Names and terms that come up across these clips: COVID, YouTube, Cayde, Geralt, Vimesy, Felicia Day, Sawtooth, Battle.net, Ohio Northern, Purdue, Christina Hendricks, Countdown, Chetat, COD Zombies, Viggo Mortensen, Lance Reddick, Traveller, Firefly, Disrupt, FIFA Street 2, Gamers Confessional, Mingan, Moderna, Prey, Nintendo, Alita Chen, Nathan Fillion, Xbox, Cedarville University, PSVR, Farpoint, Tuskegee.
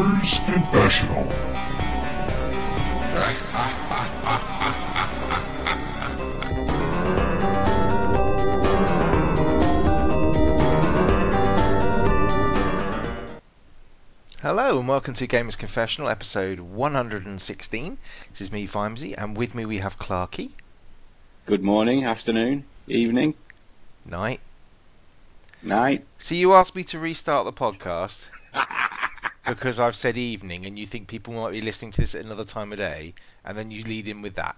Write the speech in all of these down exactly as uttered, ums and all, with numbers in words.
Gamers Confessional. Hello and welcome to Gamers Confessional, episode one hundred sixteen. This is me, Vimesy, and with me we have Clarky. Good morning, afternoon, evening. Night. Night. See, you asked me to restart the podcast because I've said evening, and you think people might be listening to this at another time of day, and then you lead in with that.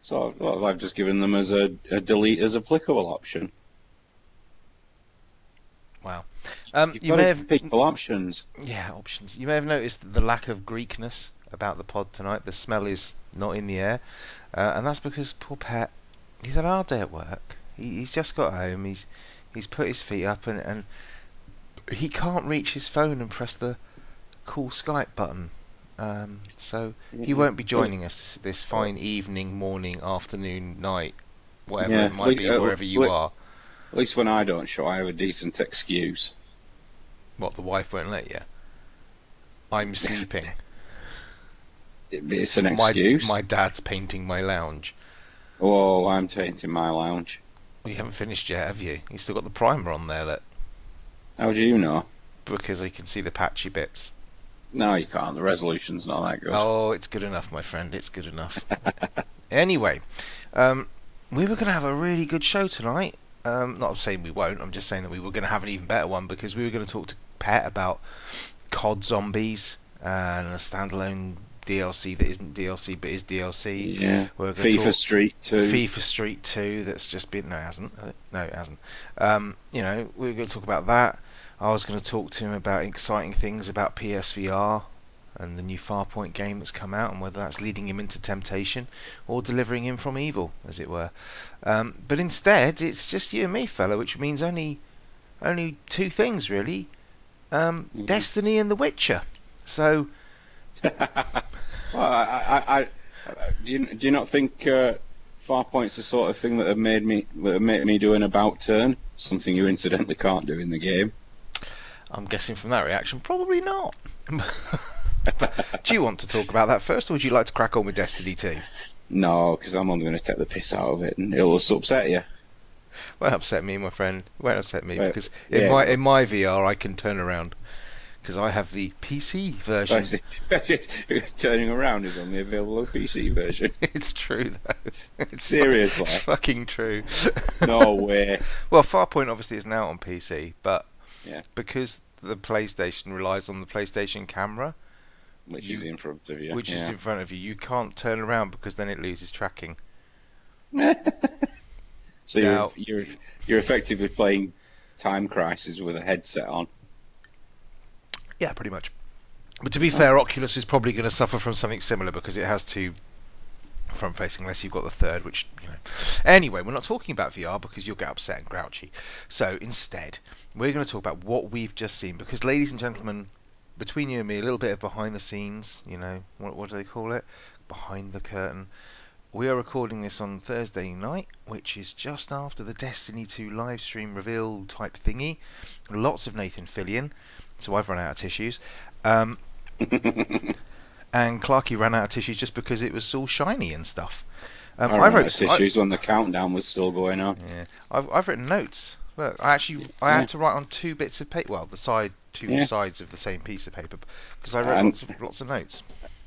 So well, I've just given them as a, a delete as applicable option. Wow. Um, You've you got may to have people options. Yeah, options. You may have noticed the lack of Greekness about the pod tonight. The smell is not in the air, uh, and that's because poor Pet, he's had a hard day at work. He, he's just got home. He's He's put his feet up and, and he can't reach his phone and press the call Skype button. Um, so he won't be joining us this, this fine evening, morning, afternoon, night, whatever yeah, it might least, be, uh, wherever you at are. At least when I don't show, I have a decent excuse. What, the wife won't let you? I'm sleeping. It's an excuse. My, my dad's painting my lounge. Oh, I'm painting my lounge. Well, you haven't finished yet, have you? You've still got the primer on there, look. How do you know? Because I can see the patchy bits. No, you can't. The resolution's not that good. Oh, it's good enough, my friend. It's good enough. Anyway, um, we were going to have a really good show tonight. Um, not saying we won't. I'm just saying that we were going to have an even better one because we were going to talk to Pet about C O D Zombies and a standalone D L C that isn't D L C but is D L C. Yeah. We're going to FIFA Street two. FIFA Street two. That's just been no, it hasn't. No, it hasn't. Um, you know, we were going to talk about that. I was going to talk to him about exciting things about P S V R and the new Farpoint game that's come out and whether that's leading him into temptation or delivering him from evil, as it were. Um, but instead, it's just you and me, fella, which means only only two things really: um, mm-hmm. Destiny and The Witcher. So. Well, I, I, I, do you, do you not think uh, Farpoint's the sort of thing that have made me that have made me do an about turn? Something you incidentally can't do in the game. I'm guessing from that reaction, probably not. Do you want to talk about that first, or would you like to crack on with Destiny two? No, because I'm only going to take the piss out of it, and it'll just upset you. Won't upset me, my friend. Won't upset me but, because in yeah. my in my V R I can turn around. Because I have the P C version. Turning around is on the available P C version. It's true, though. It's seriously, it's fucking true. No way. Well, Farpoint obviously is now on P C, but yeah. because the PlayStation relies on the PlayStation camera, which you, is in front of you, which yeah. is in front of you, you can't turn around because then it loses tracking. So now, you're, you're you're effectively playing Time Crisis with a headset on. Yeah, pretty much. But to be fair, oh, Oculus is probably going to suffer from something similar because it has two front-facing, unless you've got the third, which, you know. Anyway, we're not talking about V R because you'll get upset and grouchy. So instead, we're going to talk about what we've just seen because, ladies and gentlemen, between you and me, a little bit of behind the scenes, you know, what, what do they call it? Behind the curtain. We are recording this on Thursday night, which is just after the Destiny two live stream reveal type thingy. Lots of Nathan Fillion, so I've run out of tissues. Um, and Clarky ran out of tissues just because it was all shiny and stuff. Um, I ran I wrote, out of tissues I, when the countdown was still going on. Yeah, I've, I've written notes. Look, I actually I yeah. had to write on two bits of paper. Well, the side two yeah. sides of the same piece of paper because I wrote um, lots of lots of notes.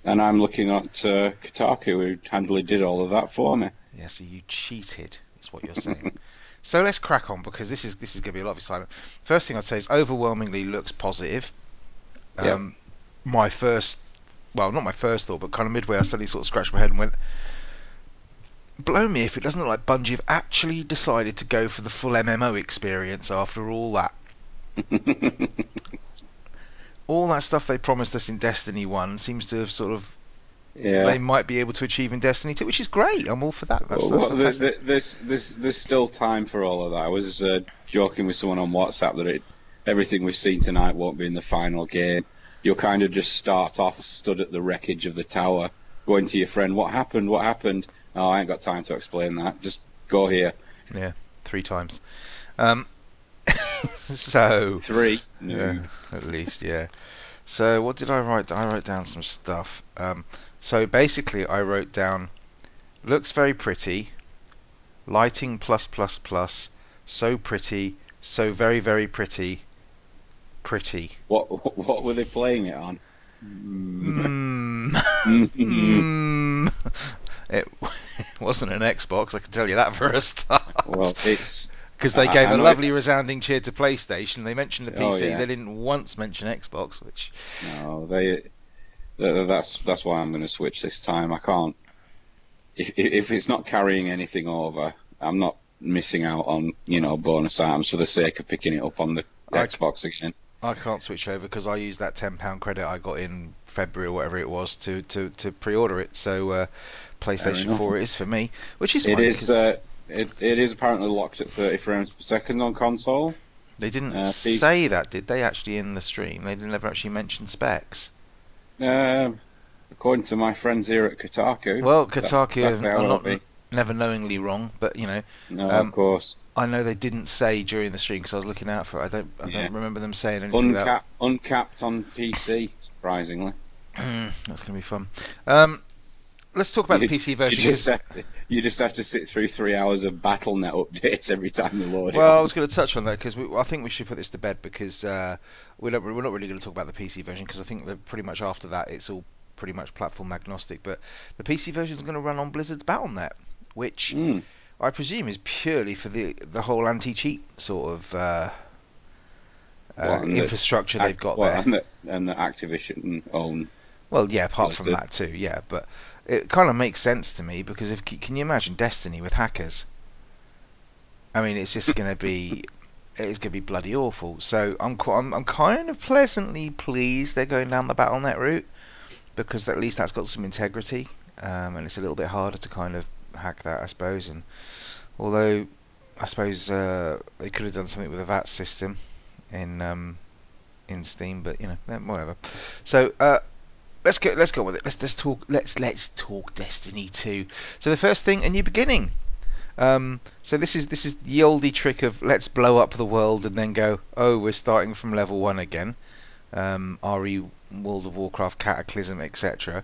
And I'm looking at uh, Kotaku, who handily did all of that for me. Yeah, so you cheated, is what you're saying. So let's crack on, because this is this is going to be a lot of excitement. First thing I'd say is overwhelmingly looks positive. Um, yeah. My first, well, not my first thought, but kind of midway, I suddenly sort of scratched my head and went, blow me if it doesn't look like Bungie have actually decided to go for the full M M O experience after all that. All that stuff they promised us in Destiny one seems to have sort of yeah. they might be able to achieve in Destiny two, which is great. I'm all for that. That's, well, that's well, there's, there's, there's still time for all of that. I was uh, joking with someone on WhatsApp that it, everything we've seen tonight won't be in the final game. You'll kind of just start off stood at the wreckage of the tower, going to your friend, what happened, what happened? Oh, I ain't got time to explain that. Just go here. Yeah, three times. Um So three. Yeah, at least, yeah. So what did I write? I wrote down some stuff. Um, so basically, I wrote down looks very pretty, lighting plus plus plus, so pretty, so very very pretty, pretty. What what were they playing it on? Mm. mm. It, it wasn't an Xbox, I can tell you that for a start. Well, it's because they I, gave I a lovely it, resounding cheer to PlayStation. They mentioned the P C. Oh, yeah. They didn't once mention Xbox, which no, they. That's that's why I'm going to switch this time. I can't. If if it's not carrying anything over, I'm not missing out on, you know, bonus items for the sake of picking it up on the I, Xbox again. I can't switch over because I used that ten pound credit I got in February or whatever it was to, to, to pre-order it. So uh, PlayStation four it is for me, which is fine. It is, uh, it, it is apparently locked at thirty frames per second on console. They didn't uh, say P- that, did they, actually, in the stream? They didn't ever actually mention specs. Uh, according to my friends here at Kotaku. Well, Kotaku exactly are not never knowingly wrong, but, you know. No, um, of course. I know they didn't say during the stream because I was looking out for it. I don't, I yeah. don't remember them saying anything Unca- about... Uncapped on P C, surprisingly. That's going to be fun. Um, let's talk about you, the P C version. You just, have to, you just have to sit through three hours of Battle dot net updates every time you load it. Well, on. I was going to touch on that because I think we should put this to bed because uh, we don't, we're not really going to talk about the P C version because I think that pretty much after that it's all pretty much platform agnostic. But the P C version is going to run on Blizzard's Battle dot net, which... Mm. I presume is purely for the the whole anti-cheat sort of uh, uh, well, infrastructure the, they've got well, there. And the, and the Activision own. Well, yeah, apart from that too, yeah. But it kind of makes sense to me because if can you imagine Destiny with hackers? I mean, it's just going to be it's going to be bloody awful. So I'm quite, I'm I'm kind of pleasantly pleased they're going down the Battle dot net route because at least that's got some integrity um, and it's a little bit harder to kind of hack that, I suppose. And although I suppose uh, they could have done something with the V A T S system in um, in Steam, but you know, whatever. So uh, let's go. Let's go with it. Let's let's talk. Let's let's talk Destiny two. So the first thing, a new beginning. Um, so this is this is the oldie trick of let's blow up the world and then go, oh, we're starting from level one again. Um, R E, World of Warcraft, Cataclysm, et cetera.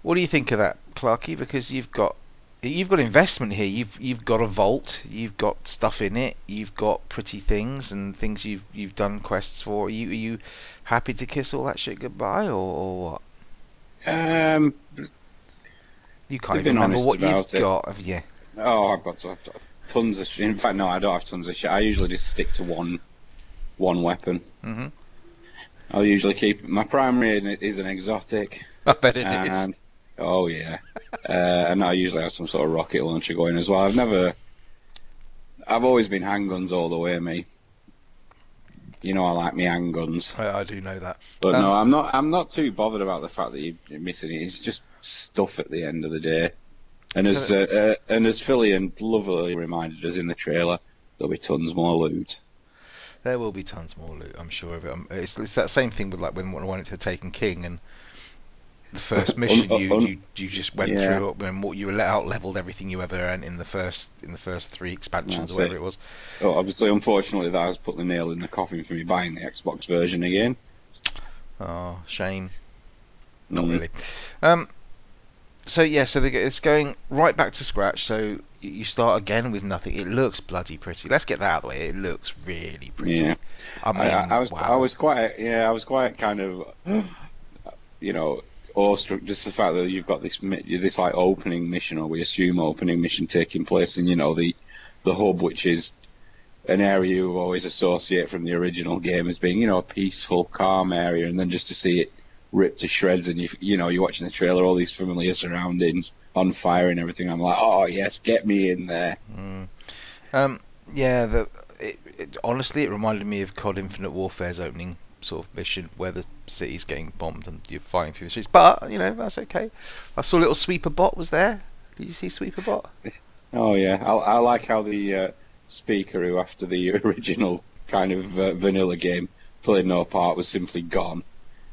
What do you think of that, Clarky? Because you've got You've got investment here. You've you've got a vault. You've got stuff in it. You've got pretty things and things you've you've done quests for. Are you are you happy to kiss all that shit goodbye, or, or what? Um, you can't even remember what you've it. got, have you? Oh, I've got, I've got tons of shit. In fact, no, I don't have tons of shit. I usually just stick to one one weapon. Mm-hmm. I'll usually keep my primary is an exotic. I bet it and, is. Oh yeah, uh, and I usually have some sort of rocket launcher going as well. I've never, I've always been handguns all the way, me. You know I like me handguns. I, I do know that. But um, no, I'm not. I'm not too bothered about the fact that you're missing it. It's just stuff at the end of the day. And so as uh, uh, and as Fillion lovely reminded us in the trailer, there'll be tons more loot. There will be tons more loot. I'm sure of it. It's, it's that same thing with like when I went to the Taken King and. The first mission, you, you, you just went yeah. through and what you were let out leveled everything you ever earned in the first in the first three expansions That's or whatever it, it was. Well, obviously, unfortunately, that has put the nail in the coffin for me buying the Xbox version again. Oh, shame. Not mm. really. Um. So yeah, so they, it's going right back to scratch. So you start again with nothing. It looks bloody pretty. Let's get that out of the way. It looks really pretty. Yeah. I mean, I, I was wow. I was quite yeah I was quite kind of you know. awestruck just the fact that you've got this this like opening mission, or we assume opening mission, taking place in, you know, the the hub, which is an area you always associate from the original game as being, you know, a peaceful, calm area, and then just to see it ripped to shreds, and you you know you're watching the trailer, all these familiar surroundings on fire and everything. I'm like, oh yes, get me in there. Mm. Um, yeah, the it, it, honestly, it reminded me of C O D Infinite Warfare's opening sort of mission where the city's getting bombed and you're fighting through the streets, but you know, that's okay. I saw little Sweeper Bot was there. Did you see Sweeper Bot? Oh yeah, I, I like how the uh, speaker who after the original kind of uh, vanilla game played no part was simply gone,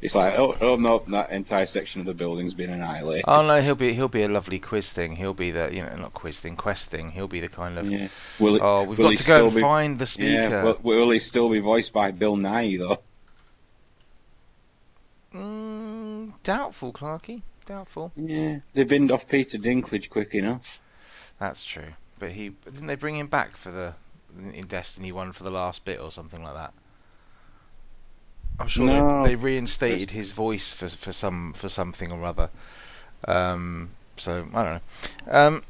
It's like, oh, oh no, that entire section of the building's been annihilated. Oh no, he'll be he'll be a lovely quiz thing. He'll be the you know not quiz thing, quest thing. He'll be the kind of yeah. will it, oh we've will got to go and be, find the speaker. Yeah, will, will he still be voiced by Bill Nye though? Mm, doubtful, Clarky. Doubtful. Yeah, they binned off Peter Dinklage quick enough. That's true, but he didn't they bring him back for the in Destiny one for the last bit or something like that? I'm sure no. they, they reinstated his voice for for some for something or other. Um, so I don't know. Um,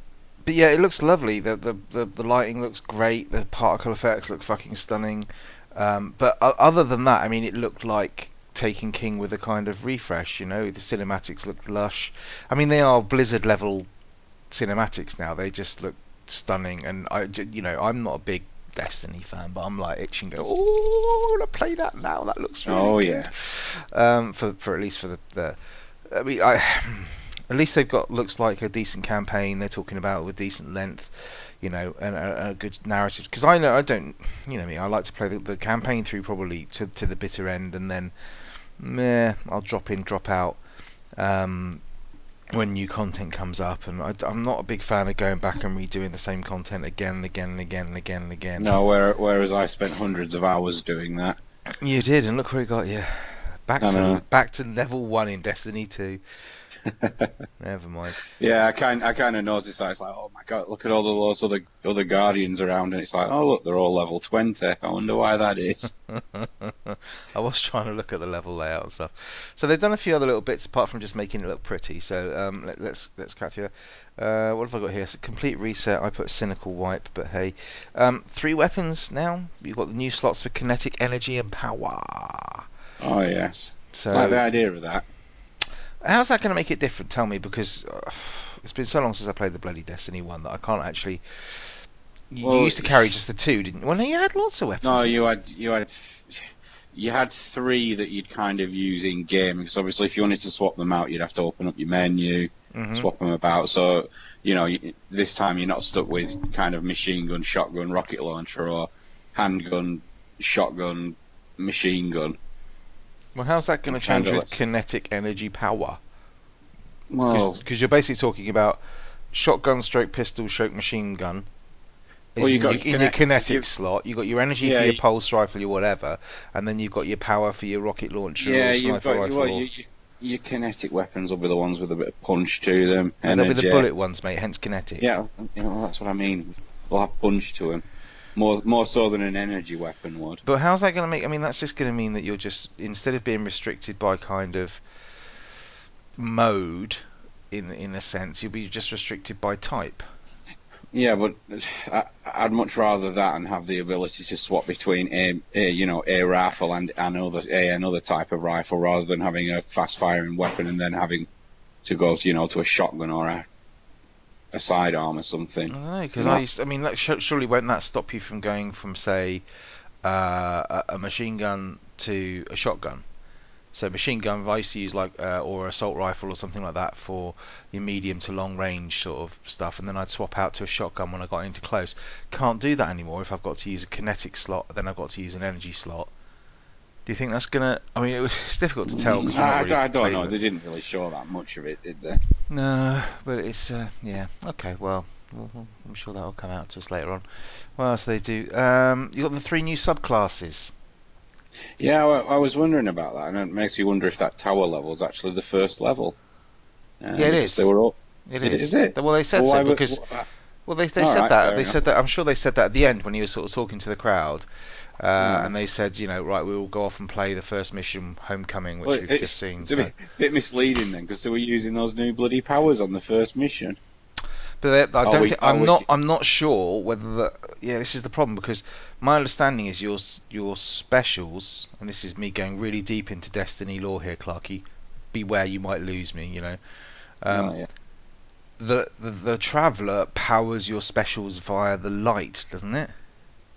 but yeah, it looks lovely. The, the the the lighting looks great. The particle effects look fucking stunning. Um, but other than that, I mean, it looked like Taken King with a kind of refresh. You know, the cinematics looked lush. I mean, they are Blizzard level cinematics now. They just look stunning. And I, you know, I'm not a big Destiny fan, but I'm like itching to go, oh, I want to play that now, that looks really oh good. yeah um for for at least for the, the I mean I at least they've got looks like a decent campaign they're talking about with decent length, you know, and a, a good narrative, because I know I don't you know me I like to play the, the campaign through probably to, to the bitter end, and then meh, I'll drop in drop out um when new content comes up, and I, I'm not a big fan of going back and redoing the same content again and again and again and again and again. No, whereas I spent hundreds of hours doing that. You did, and look where it got you. Back I to know. back to level one in Destiny two. Never mind. Yeah, I kind I kind of noticed that. It's like, oh my god, look at all those other other Guardians around, and it's like, oh look, they're all level twenty. I wonder why that is. I was trying to look at the level layout and stuff. So they've done a few other little bits apart from just making it look pretty. So um, let, let's let's crack through that. Uh, what have I got here? So complete reset. I put cynical wipe, but hey, um, three weapons now. You've got the new slots for kinetic energy and power. Oh yes. So I like the idea of that. How's that going to make it different? Tell me, because uh, it's been so long since I played the bloody Destiny one that I can't actually. You, well, you used to carry just the two, didn't you? Well, no, you had lots of weapons. No, you had you had you had three that you'd kind of use in game, because obviously if you wanted to swap them out, you'd have to open up your menu, mm-hmm. swap them about. So you know you, this time you're not stuck with kind of machine gun, shotgun, rocket launcher, or handgun, shotgun, machine gun. Well, how's that going to change with kinetic energy power? Well, because you're basically talking about shotgun, stroke, pistol, stroke, machine gun. Well, you got in your kinetic slot, you got your energy for your pulse rifle, your whatever, and then you've got your power for your rocket launcher or sniper rifle. Your kinetic weapons will be the ones with a bit of punch to them, and they'll be the bullet ones, mate. Hence kinetic. Yeah, you know, that's what I mean. They'll have punch to them. More, more so than an energy weapon would. But how's that going to make? I mean, that's just going to mean that you're just, instead of being restricted by kind of mode, in in a sense, you'll be just restricted by type. Yeah, but I, I'd much rather that and have the ability to swap between a, a you know a rifle and another a another type of rifle, rather than having a fast firing weapon and then having to go to, you know to a shotgun or a. a sidearm or something. I don't know, because I used to, I mean, that surely won't that stop you from going from, say, uh, a machine gun to a shotgun? So machine gun, I used to use, like, uh, or assault rifle or something like that for your medium to long range sort of stuff, and then I'd swap out to a shotgun when I got into close. Can't do that anymore. If I've got to use a kinetic slot, then I've got to use an energy slot. Do you think that's going to... I mean, it was, it's difficult to tell. Cause I, really I don't know. With. They didn't really show that much of it, did they? No, but it's... Uh, yeah. Okay, well, I'm sure that'll come out to us later on. What else do they do? Um, you got the three new subclasses. Yeah, well, I was wondering about that, and it makes you wonder if that tower level is actually the first level. Um, yeah, it is. They were all... It is. Is it? Well, they said well, so, would, because... Well, I... Well, they they All said right, that. They enough. said that. I'm sure they said that at the end when he was sort of talking to the crowd, uh, mm. and they said, you know, right, we will go off and play the first mission, Homecoming, which well, we've it, just seen. It's so. a, bit, a bit misleading then, because they were using those new bloody powers on the first mission. But they, I don't. We, think, I'm we, not. I'm not sure whether. The, yeah, this is the problem, because my understanding is your your specials, and this is me going really deep into Destiny lore here, Clarky. Beware, you might lose me. You know. Um, oh, yeah. The, the the Traveller powers your specials via the light, doesn't it?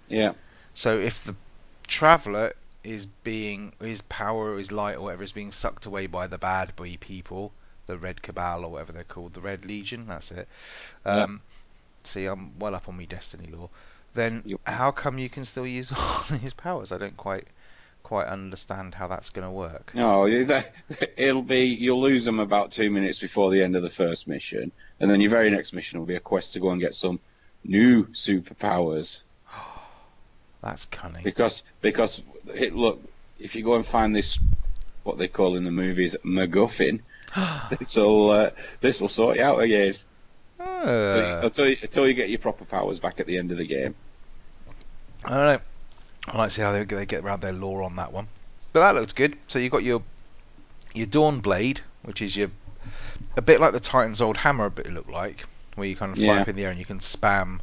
Yeah. So if the Traveller is being, his power or his light or whatever is being sucked away by the bad boy people, the Red Cabal or whatever they're called, the Red Legion, that's it. Um, yeah. See, I'm well up on me Destiny lore. Then yep. How come you can still use all his powers? I don't quite quite understand how that's going to work. No, it'll be, you'll lose them about two minutes before the end of the first mission, and then your very next mission will be a quest to go and get some new superpowers. That's cunning. Because, because it, look, if you go and find this, what they call in the movies, MacGuffin, this'll, uh, this'll sort you out again. Uh. Until, you, until you get your proper powers back at the end of the game. I don't know. I like to see how they, they get around their lore on that one. But that looks good. So you've got your your Dawnblade, which is your a bit like the Titan's old hammer, a bit it looked like, where you kind of fly yeah. up in the air and you can spam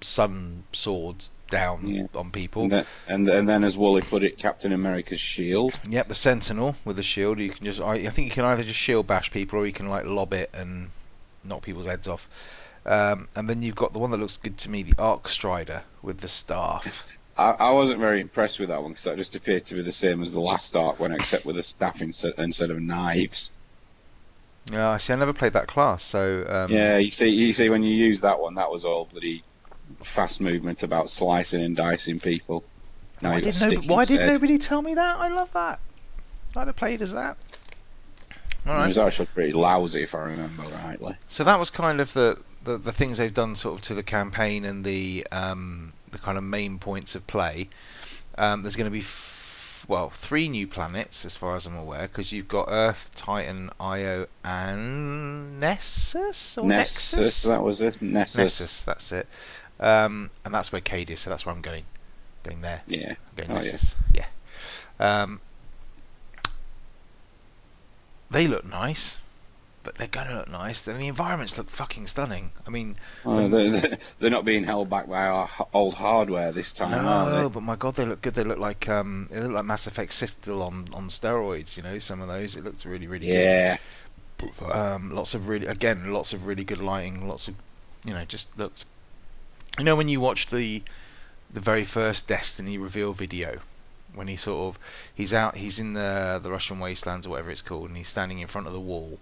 sun swords down yeah. on people. And then, and, and then, as Wally put it, Captain America's shield. Yep, the Sentinel with the shield. You can just, I, I think you can either just shield bash people, or you can like lob it and knock people's heads off. Um, and then you've got the one that looks good to me, the Arc Strider with the staff. I, I wasn't very impressed with that one, because that just appeared to be the same as the last Arc one, except with a staff instead, instead of knives. Yeah, I see. I never played that class, so um... yeah. You see, you see, when you use that one, that was all bloody fast movement about slicing and dicing people. Now why did, no, why did nobody tell me that? I love that. Like the played as that. All right. It was actually pretty lousy, if I remember rightly. So that was kind of the. The, the things they've done sort of to the campaign and the um, the kind of main points of play. Um, there's going to be f- well three new planets as far as I'm aware, because you've got Earth, Titan, Io, and Nessus or Nessus. Nexus? That was it. Nessus. Nessus. That's it. Um, and that's where Cade is, so that's where I'm going. Going there. Yeah. I'm going oh, Nessus. Yeah. yeah. Um, they look nice. But they're going to look nice. I mean, the environments look fucking stunning. I mean... Oh, they're, they're not being held back by our old hardware this time, no, are they? No, but my God, they look good. They look like um, they look like Mass Effect Citadel on, on steroids, you know, some of those. It looked really, really yeah. good. Yeah. Um, lots of really... Again, lots of really good lighting. Lots of... You know, just looked... You know, when you watch the the very first Destiny reveal video... When he sort of... He's out... He's in the the Russian wastelands or whatever it's called, and he's standing in front of the wall...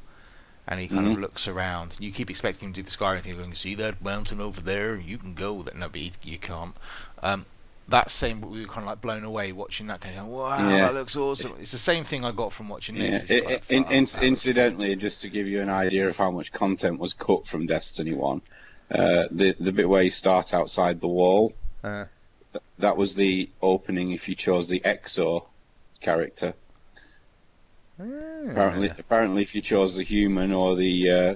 And he kind mm-hmm. of looks around. You keep expecting him to do the sky and going, see that mountain over there? You can go there. No, but you can't. Um, that same, we were kind of like blown away watching that. Going, wow, yeah. that looks awesome. It's the same thing I got from watching yeah. this. It, like, in, in, incidentally, cool. Just to give you an idea of how much content was cut from Destiny one, uh, the, the bit where you start outside the wall, uh, th- that was the opening if you chose the Exo character. Apparently, yeah. apparently, if you chose the human or the, uh,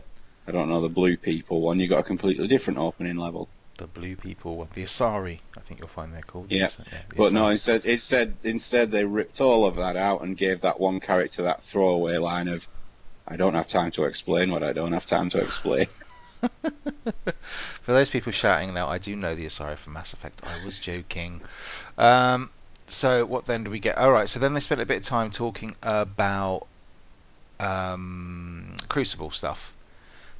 I don't know, the blue people one, you got a completely different opening level. The blue people one, the Asari, I think you'll find they're called. Yeah, yeah the but Asari. No, instead, it said instead they ripped all of that out and gave that one character that throwaway line of, "I don't have time to explain what I don't have time to explain." For those people shouting now, I do know the Asari from Mass Effect. I was joking. Um, So what then do we get? All right. So then they spent a bit of time talking about um, Crucible stuff.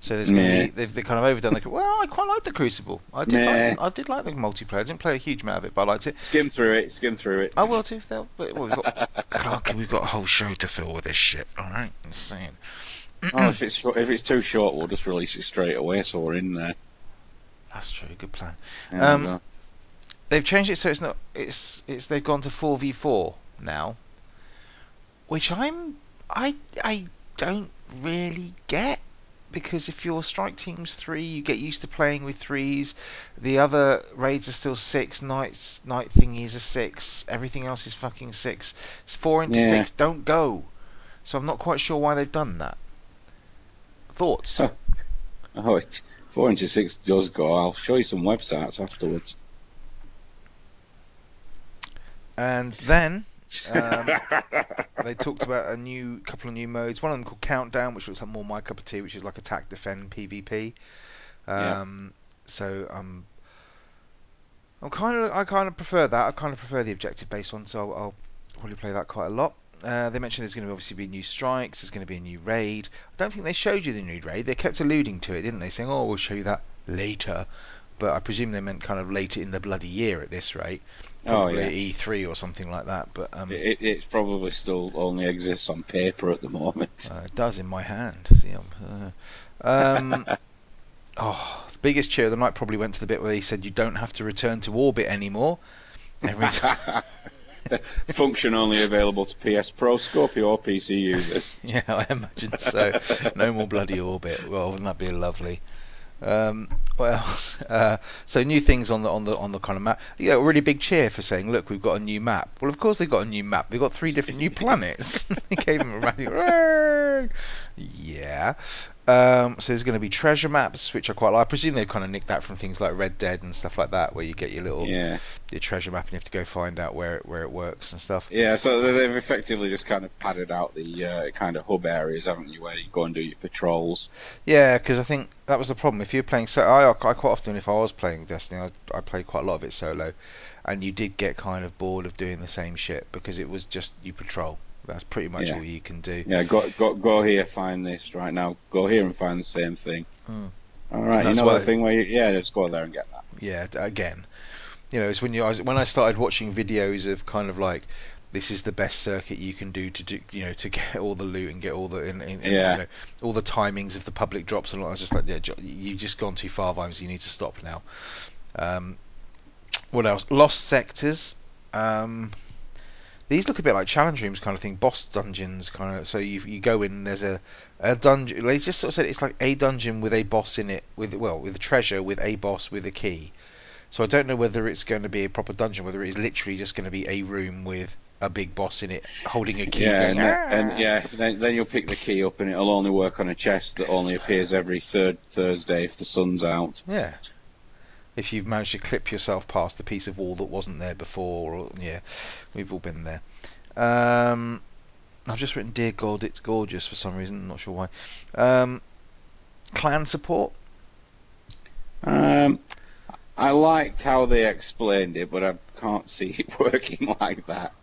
So there's going to yeah. be they've, they've kind of overdone. Like, well, I quite like the Crucible. I did. Yeah. Like, I did like the multiplayer. I didn't play a huge amount of it, but I liked it. Skim through it. Skim through it. I will too. Well, we've got Clarky, we've got a whole show to fill with this shit. All right. I'm saying. Oh, if it's if it's too short, we'll just release it straight away. So we're in there. That's true. Good plan. Yeah, um. Well. They've changed it so it's not it's it's they've gone to four v four now, which I'm I I don't really get, because if your strike team's three, you get used to playing with threes. The other raids are still six. Night night thingies are six. Everything else is fucking six. It's four into yeah. six. Don't go. So I'm not quite sure why they've done that. Thoughts? Oh, oh it, four into six does go. I'll show you some websites afterwards. And then um, they talked about a new couple of new modes. One of them called Countdown, which looks like more my cup of tea, which is like attack, defend, PvP. Um, yeah. So um, I'm kind of I kind of prefer that. I kind of prefer the objective-based one, so I'll, I'll probably play that quite a lot. Uh, they mentioned there's going to obviously be new strikes. There's going to be a new raid. I don't think they showed you the new raid. They kept alluding to it, didn't they? Saying, "Oh, we'll show you that later." But I presume they meant kind of later in the bloody year at this rate. Probably oh, yeah. E three or something like that. But um, it, it probably still only exists on paper at the moment. Uh, it does in my hand. See, I'm, uh, um, oh, the biggest cheer of the night probably went to the bit where he said you don't have to return to orbit anymore. Every time. Function only available to P S Pro, Scorpio or P C users. Yeah, I imagine so. No more bloody Orbit. Well, wouldn't that be lovely? Um, what else? Uh, so new things on the on the on the kind of map. Yeah, a really big cheer for saying, look, we've got a new map. Well, of course they've got a new map. They've got three different new planets. They gave them a rally. Yeah. Um, so there's going to be treasure maps, which I quite like. I presume they've kind of nicked that from things like Red Dead and stuff like that, where you get your little yeah. your treasure map and you have to go find out where it, where it works and stuff. Yeah. So they've effectively just kind of padded out the uh, kind of hub areas, haven't you, where you go and do your patrols? Yeah, because I think that was the problem. If you're playing, so I, I quite often, if I was playing Destiny, I, I played quite a lot of it solo, and you did get kind of bored of doing the same shit because it was just you patrol. That's pretty much yeah. all you can do. Yeah, go go go here, find this right now. Go here and find the same thing. Mm. All right, you know the thing where you yeah, just go there and get that. Yeah, again, you know, it's when you I was, when I started watching videos of kind of like, this is the best circuit you can do to do, you know, to get all the loot and get all the in, in, yeah. you know, all the timings of the public drops and all. I was just like, yeah, you've just gone too far, Vimes. You need to stop now. Um, what else? Lost sectors. Um, These look a bit like challenge rooms kind of thing, boss dungeons kind of. So you you go in, there's a, a dungeon. They just sort of said it's like a dungeon with a boss in it, with well, with a treasure, with a boss, with a key. So I don't know whether it's going to be a proper dungeon, whether it is literally just going to be a room with a big boss in it holding a key. Yeah, going, and, and yeah, then, then you'll pick the key up and it'll only work on a chest that only appears every third Thursday if the sun's out. Yeah. If you've managed to clip yourself past the piece of wall that wasn't there before, or, yeah, we've all been there. Um, I've just written, dear God, it's gorgeous for some reason, I'm not sure why. Um, clan support? Um, I liked how they explained it, but I can't see it working like that.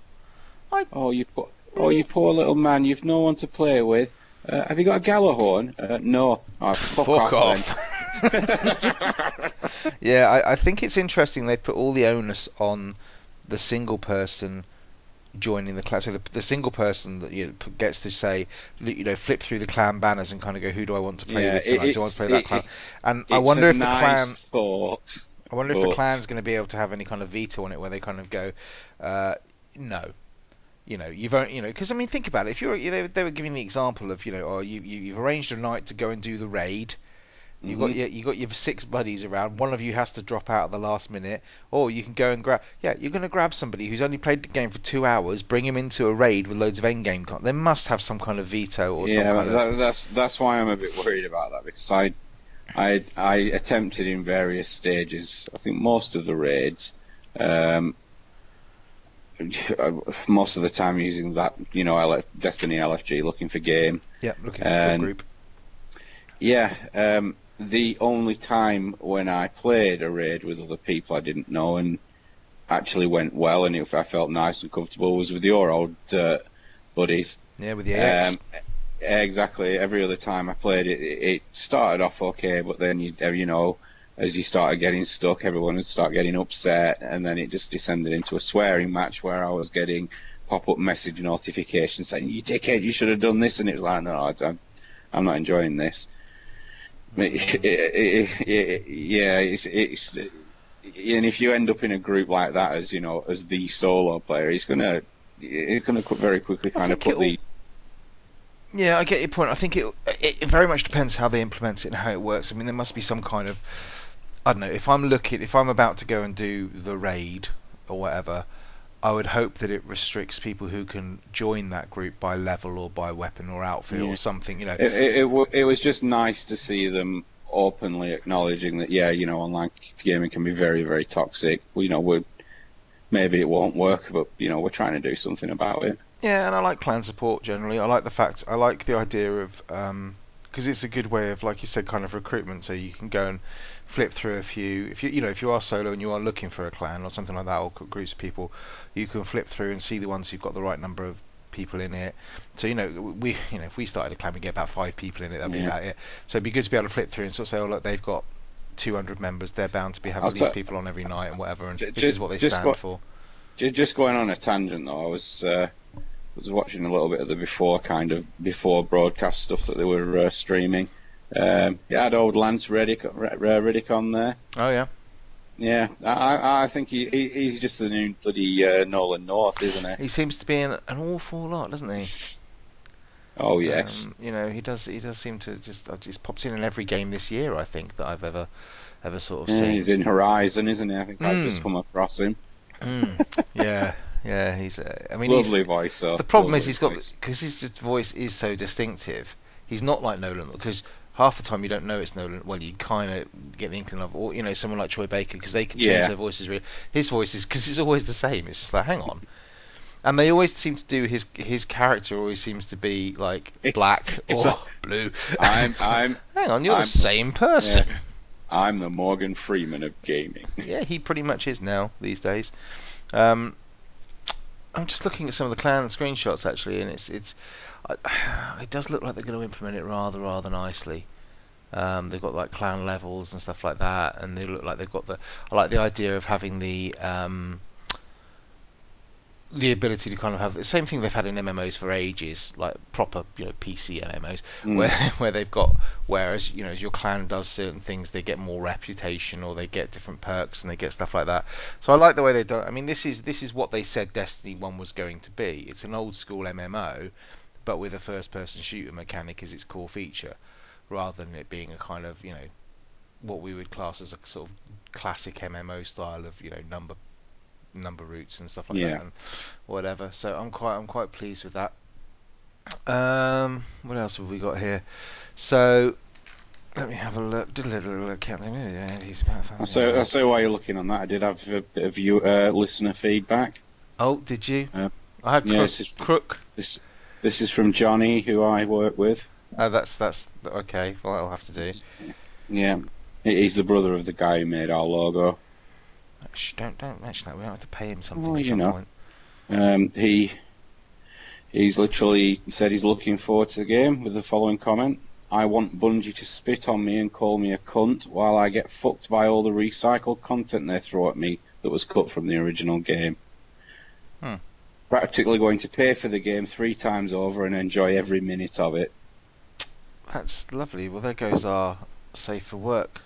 I... Oh, you po- oh, you poor little man, you've no one to play with. Uh, have you got a Gallahorn? Uh, no. Oh, fuck, fuck off. off. Yeah, I, I think it's interesting they've put all the onus on the single person joining the clan. So the, the single person that you know, gets to say, you know, flip through the clan banners and kind of go, who do I want to play yeah, with tonight? Do I want to play that it, clan? And I wonder if nice the clan thought. I wonder thought. if the clan's going to be able to have any kind of veto on it, where they kind of go, uh, no. You know, you've only, you know, because I mean, think about it. If you're, they, they were giving the example of, you know, oh, you, you you've arranged a night to go and do the raid. You got your, you got your six buddies around. One of you has to drop out at the last minute, or you can go and grab. Yeah, you're going to grab somebody who's only played the game for two hours, bring him into a raid with loads of endgame content. They must have some kind of veto or yeah, some kind that, of. Yeah, that's that's why I'm a bit worried about that, because I, I, I attempted in various stages. I think most of the raids, um, most of the time using that, you know, L F, Destiny L F G, looking for game. Yeah, looking for group. Yeah. Um, the only time when I played a raid with other people I didn't know and actually went well and if I felt nice and comfortable was with your old uh, buddies. Yeah, with the A X. Um, exactly. Every other time I played it, it started off okay, but then, you, you know, as you started getting stuck, everyone would start getting upset, and then it just descended into a swearing match where I was getting pop-up message notifications saying, you dickhead, you should have done this, and it was like, no, I, I, I'm not enjoying this. It, it, it, it, yeah, it's it's, and if you end up in a group like that as you know as the solo player, it's gonna it's gonna very quickly kind of put the. Yeah, I get your point. I think it it very much depends how they implement it and how it works. I mean, there must be some kind of I don't know. If I'm looking, if I'm about to go and do the raid or whatever, I would hope that it restricts people who can join that group by level or by weapon or outfit yeah. or something, you know. It, it, it, it was just nice to see them openly acknowledging that, yeah, you know, online gaming can be very, very toxic. You know, we're, maybe it won't work, but, you know, we're trying to do something about it. Yeah, and I like clan support generally. I like the fact, I like the idea of, um, because it's a good way of, like you said, kind of recruitment, so you can go and flip through a few, if you you know if you are solo and you are looking for a clan or something like that, or groups of people, you can flip through and see the ones who've got the right number of people in it. So you know we you know if we started a clan, we get about five people in it. That'd yeah. be about it. So it'd be good to be able to flip through and sort of say, oh look, they've got two hundred members. They're bound to be having I'll these t- people on every night and whatever. And just, this is what they stand go- for. Just going on a tangent though, I was uh, was watching a little bit of the before kind of before broadcast stuff that they were uh, streaming. Um, it had old Lance Reddick, Reddick on there. Oh, yeah. Yeah, I I think he, he he's just a new bloody uh, Nolan North, isn't he? He seems to be in an awful lot, doesn't he? Oh yes. Um, you know, he does he does seem to just uh, he's popped in in every game this year, I think, that I've ever ever sort of yeah, seen. He's in Horizon, isn't he? I think mm. I've just come across him. Mm. Yeah. Yeah, he's. Uh, I mean, lovely he's, voice. Though. The problem lovely is he's got because his voice is so distinctive. He's not like Nolan because half the time you don't know it's Nolan. Well, you kind of get the inkling of, or you know, someone like Troy Baker because they can change yeah. their voices. Really, his voice is because it's always the same. It's just like, hang on. And they always seem to do his his character always seems to be like it's, black it's or like, blue. I'm. I'm. Hang on, you're I'm, the same person. Yeah, I'm the Morgan Freeman of gaming. Yeah, he pretty much is now these days. Um. I'm just looking at some of the clan screenshots actually, and it's it's it does look like they're going to implement it rather rather nicely. Um, they've got like clan levels and stuff like that, and they look like they've got the I like the idea of having the um, the ability to kind of have the same thing they've had in M M Os for ages, like proper you know P C M M Os, mm. where where they've got whereas you know as your clan does certain things, they get more reputation or they get different perks and they get stuff like that. So I like the way they've done. I mean, this is this is what they said Destiny one was going to be. It's an old school M M O, but with a first-person shooter mechanic as its core feature, rather than it being a kind of you know what we would class as a sort of classic M M O style of you know number. number routes and stuff like yeah. that and whatever. So I'm quite I'm quite pleased with that. Um, what else have we got here? So let me have a look. Did a little look at them. So I say while you're looking on that, I did have a bit of you uh, listener feedback. Oh, did you? Uh, I had yeah, Crook. This is, crook. This, this is from Johnny, who I work with. Oh, that's that's okay. Well, that'll have to do. Yeah, he's the brother of the guy who made our logo. Don't don't mention that. We have to pay him something well, at some you know. point. Um, he he's literally said he's looking forward to the game with the following comment: "I want Bungie to spit on me and call me a cunt while I get fucked by all the recycled content they throw at me that was cut from the original game. Hmm. Practically going to pay for the game three times over and enjoy every minute of it." That's lovely. Well, there goes our safe for work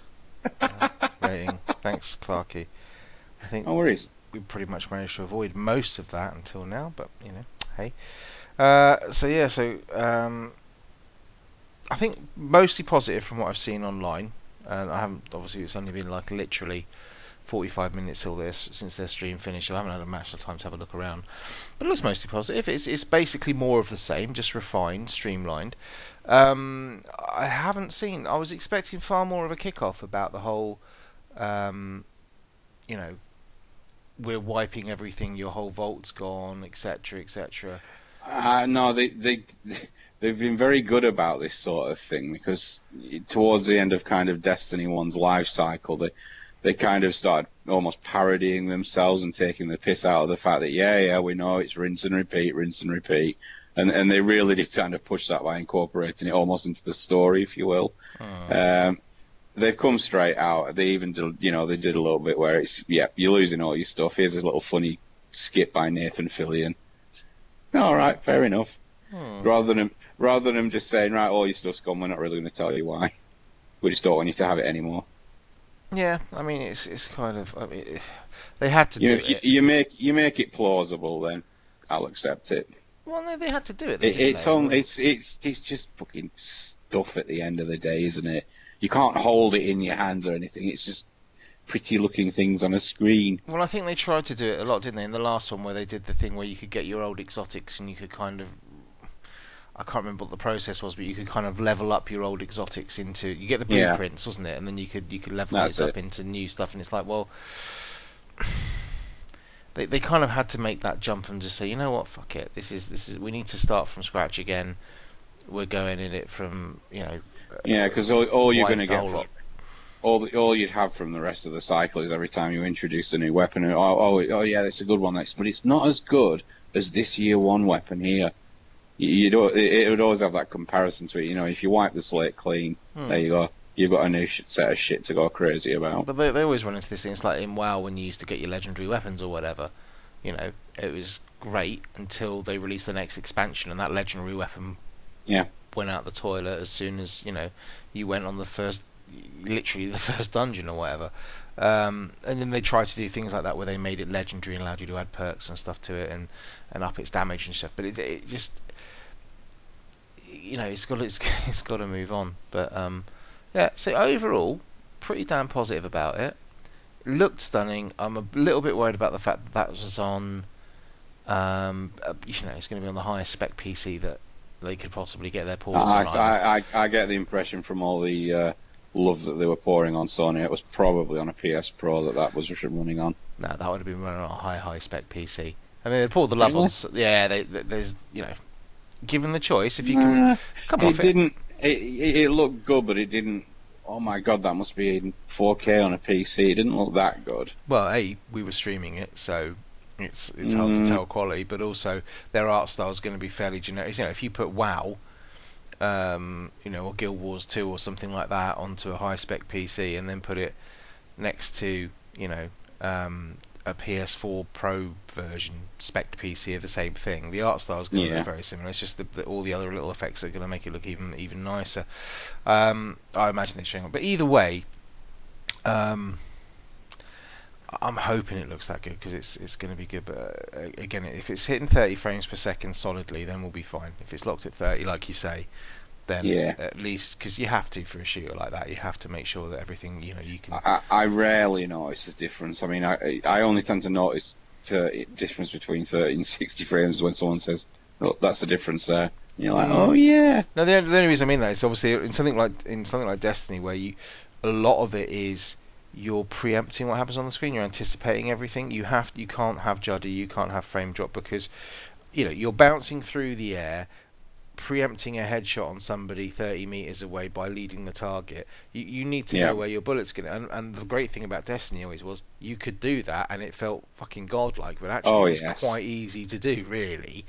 uh, rating. Thanks, Clarky. I think no worries. We pretty much managed to avoid most of that until now, but you know, hey. Uh, so yeah, so um, I think mostly positive from what I've seen online. Uh, I haven't obviously it's only been like literally forty-five minutes till this since their stream finished. I haven't had a match of time to have a look around, but it looks mostly positive. It's it's basically more of the same, just refined, streamlined. Um, I haven't seen. I was expecting far more of a kickoff about the whole. Um, you know, we're wiping everything, your whole vault's gone, et cetera, et cetera. Uh, no, they, they, they've been very good about this sort of thing, because towards the end of kind of Destiny one's life cycle, they, they kind of started almost parodying themselves and taking the piss out of the fact that, yeah, yeah, we know, it's rinse and repeat, rinse and repeat. And and they really did kind of push that by incorporating it almost into the story, if you will. Oh. Um, They've come straight out. They even, did, you know, they did a little bit where it's, yeah, you're losing all your stuff. Here's a little funny skit by Nathan Fillion. All right, fair enough. Hmm. Rather than rather than them just saying, right, all your stuff's gone. We're not really going to tell you why. We just don't want you to have it anymore. Yeah, I mean, it's it's kind of, I mean, it, they had to you, do you, it. You make you make it plausible, then I'll accept it. Well, no, they had to do it. They it it's they, on, it's it's it's just fucking stuff at the end of the day, isn't it? You can't hold it in your hands or anything. It's just pretty-looking things on a screen. Well, I think they tried to do it a lot, didn't they? In the last one, where they did the thing where you could get your old exotics and you could kind of... I can't remember what the process was, but you could kind of level up your old exotics into... You get the blueprints, yeah. wasn't it? And then you could you could level That's it up into new stuff, and it's like, well... They they kind of had to make that jump and just say, you know what, fuck it. This is this is we need to start from scratch again. We're going in it from, you know... Yeah, because all, all you're going to get, from, all the, all you'd have from the rest of the cycle is every time you introduce a new weapon, and, oh, oh, oh yeah, that's a good one, that's, but it's not as good as this year one weapon here. You, you don't, it, it would always have that comparison to it. You know, if you wipe the slate clean, hmm. there you go. You've got a new sh- set of shit to go crazy about. But they, they always run into this thing. It's like in WoW when you used to get your legendary weapons or whatever. You know, it was great until they released the next expansion, and that legendary weapon. Yeah. Went out the toilet as soon as you know you went on the first literally the first dungeon or whatever. Um, and then they tried to do things like that where they made it legendary and allowed you to add perks and stuff to it and, and up its damage and stuff. But it, it just, you know, it's got it's, it's got to move on. But um, yeah, so overall, pretty damn positive about it. It looked stunning. I'm a little bit worried about the fact that that was on, um, you know, it's going to be on the highest spec P C that they could possibly get their paws on. I, I, I get the impression from all the uh, love that they were pouring on Sony, it was probably on a P S Pro that that was running on. No, that would have been running on a high, high spec P C. I mean, they poured the love really? on. Yeah, they, they, there's, you know, given the choice, if you nah, can come off it. Didn't, it didn't. It looked good, but it didn't. Oh my god, that must be in four K on a P C. It didn't look that good. Well, hey, we were streaming it, so it's it's hard mm. to tell quality, but also their art style is going to be fairly generic. You know, if you put WoW, um, you know, or Guild Wars two or something like that onto a high spec P C and then put it next to, you know, um, a P S four Pro version spec P C of the same thing, the art style is going yeah. to look very similar. It's just the, the, all the other little effects that are going to make it look even even nicer. Um, I imagine it's showing up. But either way, um, I'm hoping it looks that good because it's it's going to be good. But uh, again, if it's hitting thirty frames per second solidly, then we'll be fine. If it's locked at thirty, like you say, then yeah. at least, because you have to for a shooter like that, you have to make sure that everything, you know, you can. I, I rarely notice the difference. I mean, I I only tend to notice the difference between thirty and sixty frames when someone says, "Look, that's the difference there." And you're like, "Oh yeah." No, the only, the only reason I mean that is obviously in something like in something like Destiny, where you a lot of it is you're preempting what happens on the screen, you're anticipating everything. You have you can't have judder, you can't have frame drop because, you know, you're bouncing through the air, preempting a headshot on somebody thirty meters away by leading the target. You you need to yeah. know where your bullet's going. And, and the great thing about Destiny always was you could do that, and it felt fucking godlike. But actually, oh, it was yes. quite easy to do, really.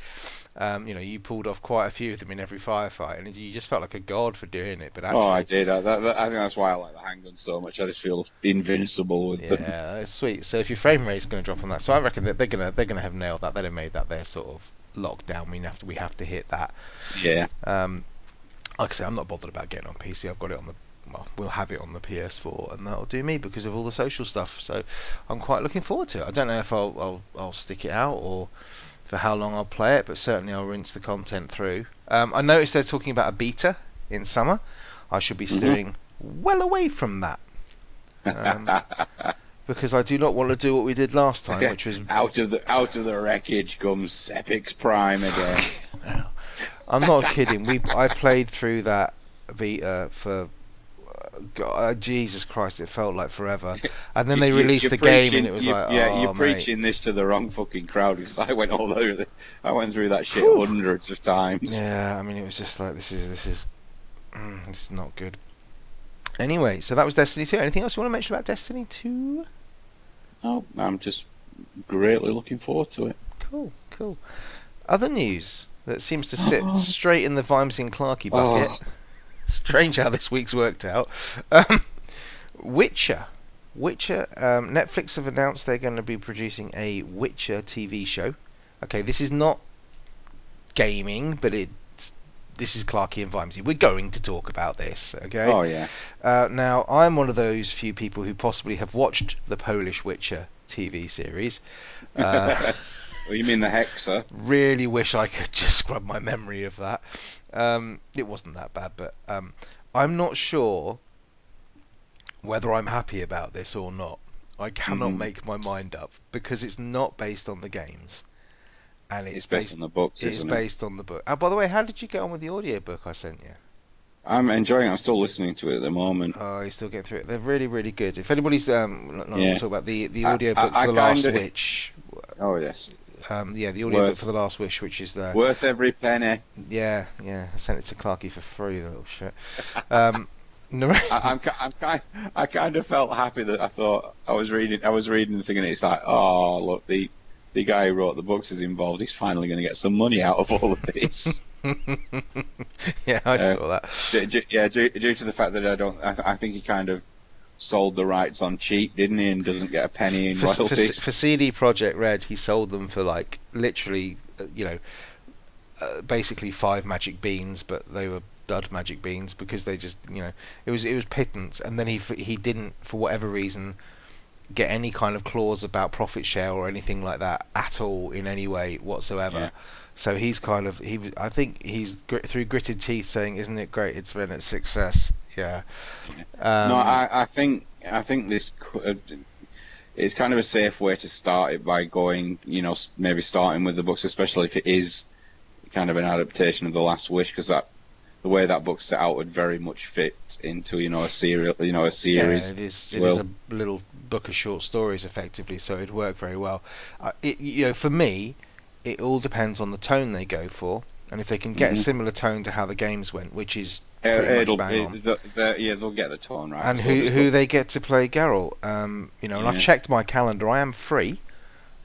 Um, you know, you pulled off quite a few of them in every firefight, and you just felt like a god for doing it. But actually, oh, I did. I, that, that, I think that's why I like the handgun so much. I just feel invincible with yeah, them. Yeah, it's sweet. So if your frame rate's going to drop on that, so I reckon that they're gonna they're gonna have nailed that. They'd have made that their sort of lockdown. We have to we have to hit that. Yeah. Um, like I say, I'm not bothered about getting on P C. I've got it on the well, we'll have it on the P S four, and that'll do me because of all the social stuff. So I'm quite looking forward to it. I don't know if I'll I'll, I'll stick it out or for how long I'll play it, but certainly I'll rinse the content through. Um, I noticed they're talking about a beta in summer. I should be steering mm-hmm. well away from that. Um, because I do not want to do what we did last time, which was out of the out of the wreckage comes Epic's Prime again. I'm not kidding. We I played through that beta for God, Jesus Christ, it felt like forever. And then they released you're the game, and it was like, yeah, oh, you're preaching mate. this to the wrong fucking crowd because I went all over. The, I went through that shit Whew. hundreds of times. Yeah, I mean, it was just like this is this is this is not good. Anyway, so that was Destiny two. Anything else you want to mention about Destiny two? No, I'm just greatly looking forward to it. Cool, cool. Other news that seems to sit oh. straight in the Vimesy and Clarky bucket. Oh. Strange how this week's worked out. Um, Witcher. Witcher. Um, Netflix have announced they're going to be producing a Witcher T V show. Okay, this is not gaming, but it. This is Clarky and Vimesy. We're going to talk about this, okay? Oh, yes. Uh, now, I'm one of those few people who possibly have watched the Polish Witcher T V series. Uh, well, you mean the Hexer? Really wish I could just scrub my memory of that. Um, it wasn't that bad, but um, I'm not sure whether I'm happy about this or not. I cannot mm-hmm. make my mind up because it's not based on the games. And it's, it's based, based on the books, isn't it? It's based on the book. Oh, by the way, how did you get on with the audiobook I sent you? I'm enjoying it. I'm still listening to it at the moment. Oh, you're still getting through it. They're really, really good. If anybody's... Um, not yeah. talk about the, the audiobook I, I, for The I Last kinda... Wish. Oh, yes. Um, yeah, the audiobook Worth. for The Last Wish, which is the... Worth every penny. Yeah, yeah. I sent it to Clarky for free, the little shit. Um... I, I'm, I'm, I kind of felt happy that I thought... I was reading I was reading the thing and it's like, oh, look, the... the guy who wrote the books is involved. He's finally going to get some money out of all of this. yeah, I uh, saw that. D- d- yeah, due, due to the fact that I don't, I, th- I think he kind of sold the rights on cheap, didn't he? And doesn't get a penny in for, royalties. For, for C D Projekt Red, he sold them for like literally, you know, uh, basically five magic beans, but they were dud magic beans because they just, you know, it was it was pittance. And then he he didn't, for whatever reason, get any kind of clause about profit share or anything like that at all in any way whatsoever. Yeah. So he's kind of he I think he's gr- through gritted teeth saying, "Isn't it great? It's been a success." Yeah. Um, no, I, I think I think this could, it's kind of a safe way to start it by going, you know, maybe starting with the books, especially if it is kind of an adaptation of The Last Wish, because that. The way that book's set out would very much fit into, you know, a serial, you know, a series. Yeah, it is. It well, is a little book of short stories, effectively, so it'd work very well. Uh, it, you know, for me, it all depends on the tone they go for, and if they can get mm-hmm. a similar tone to how the games went, which is pretty uh, much bang on. The, the, yeah, they'll get the tone right. And so who who they get to play Geralt? Um, you know, yeah. And I've checked my calendar. I am free.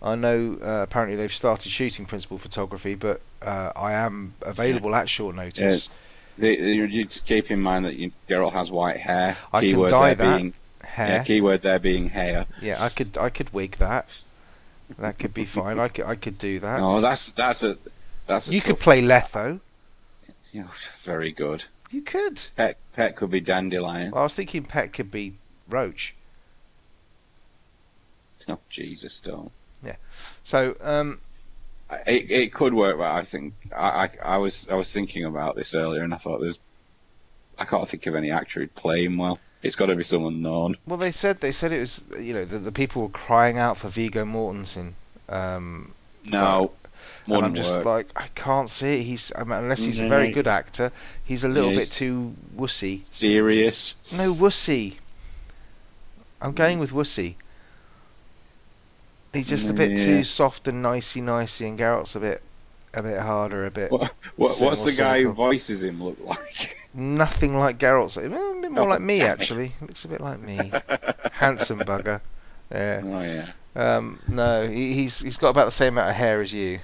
I know uh, apparently they've started shooting principal photography, but uh, I am available yeah. at short notice. Yeah. The, the, you just keep in mind that you, Geralt has white hair. I keyword can dye that being, hair. Yeah, keyword there being hair. Yeah, I could I could wig that. That could be fine. I could I could do that. No, that's that's a that's. A you could play Letho. You know, very good. You could. Pet Pet could be Dandelion. Well, I was thinking Pet could be Roach. Oh Jesus, don't. Yeah. So um. It it could work, but I think I, I, I was I was thinking about this earlier, and I thought there's I can't think of any actor who'd play him well. It's got to be someone known. Well, they said they said it was, you know, the, the people were crying out for Viggo Mortensen. Um, no, but, and I'm just work. like I can't see it. He's I mean, unless he's no, a very good actor. He's a little he bit too wussy. Serious? No, wussy. I'm going with wussy. He's just a bit yeah. too soft and nicey-nicey, and Geralt's a bit, a bit harder, a bit. What, what, what's the guy simple. who voices him look like? Nothing like Geralt's. A bit more oh, like me, actually. It. Looks a bit like me. Handsome bugger. Yeah. Oh yeah. Um, no, he, he's he's got about the same amount of hair as you.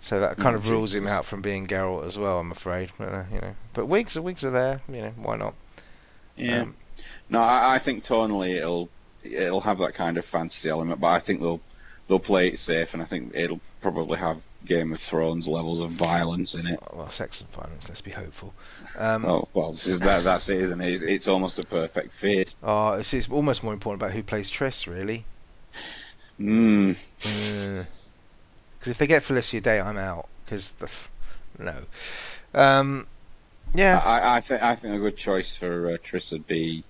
So that kind oh, of Jesus. rules him out from being Geralt as well, I'm afraid. But uh, you know, but wigs, wigs are there. You know, why not? Yeah. Um, no, I, I think tonally it'll. It'll have that kind of fantasy element, but I think they'll they'll play it safe, and I think it'll probably have Game of Thrones levels of violence in it. Well, sex and violence. Let's be hopeful. Um, oh well, this is that, that's it, isn't it? It's, it's almost a perfect fit. Oh, it's, it's almost more important about who plays Triss, really. Hmm. Because uh, if they get Felicia Day, I'm out. Because no. Um. Yeah. I I think I think a good choice for uh, Triss would be.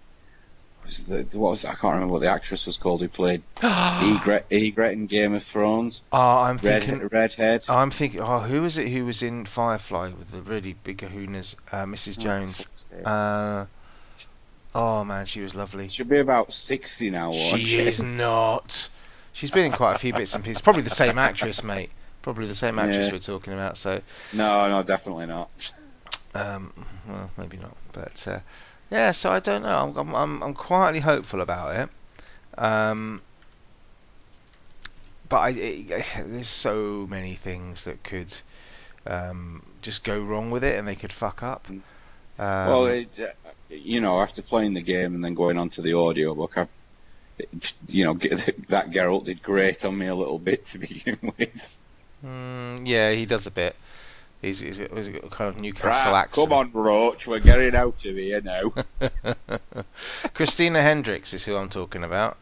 Was the, what was I can't remember what the actress was called who played Egret, Egret in Game of Thrones. Oh, I'm Red, thinking redhead. Oh, I'm thinking. Oh, who was it? Who was in Firefly with the really big kahunas? Uh, Missus Jones. Oh, uh, oh man, she was lovely. She'll be about sixty now. She, she is not. She's been in quite a few bits and pieces. Probably the same actress, mate. Probably the same actress yeah. we're talking about. So. No, no, definitely not. Um, well, maybe not, but. Uh, Yeah, so I don't know. I'm I'm I'm quietly hopeful about it, um, but I, it, there's so many things that could um, just go wrong with it, and they could fuck up. Um, well, it, you know, after playing the game and then going on to the audiobook, I, you know, that Geralt did great on me a little bit to begin with. Mm, yeah, he does a bit. He's, he's, he's got a kind of Newcastle right, accent. Come on, Roach, we're getting out of here now. Christina Hendricks is who I'm talking about.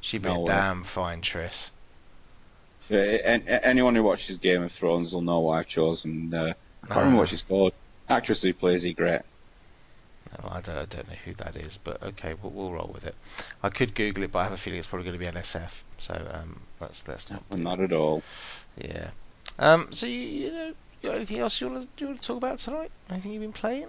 She'd be no a way. damn fine Triss. Yeah, and, and anyone who watches Game of Thrones will know why I've chosen. Uh, I can't oh. remember what she's called. Actress who plays Egret. Well, I don't, I don't know who that is, but okay, we'll, we'll roll with it. I could Google it, but I have a feeling it's probably going to be N S F. So um, let's let's not. No, do not it. at all. Yeah. Um. So you, you know. Anything else you want, to, you want to talk about tonight? Anything you've been playing?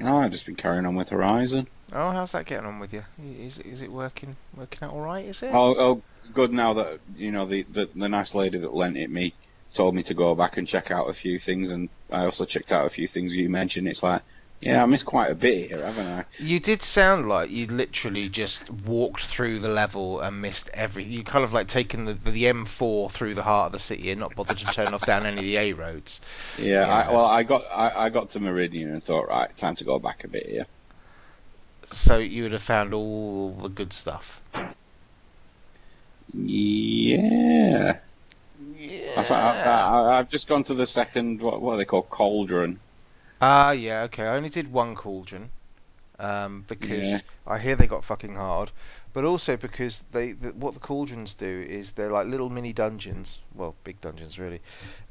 No, I've just been carrying on with Horizon. Oh, how's that getting on with you? Is is it working working out all right? Is it? Oh, oh good. Now that you know the, the the nice lady that lent it me told me to go back and check out a few things, and I also checked out a few things you mentioned. It's like, yeah, I missed quite a bit here, haven't I? You did sound like you literally just walked through the level and missed everything. You kind of like taken the, the M four through the heart of the city and not bothered to turn off down any of the A roads. Yeah, yeah. I, well, I got I, I got to Meridian and thought, right, time to go back a bit here. So you would have found all the good stuff. Yeah. Yeah. Yeah. I've, I've, I've just gone to the second, what, what are they called, Cauldron. Ah, uh, yeah, okay. I only did one Cauldron. Um, because yeah. I hear they got fucking hard, but also because they the, what the Cauldrons do is they're like little mini dungeons, well, big dungeons really.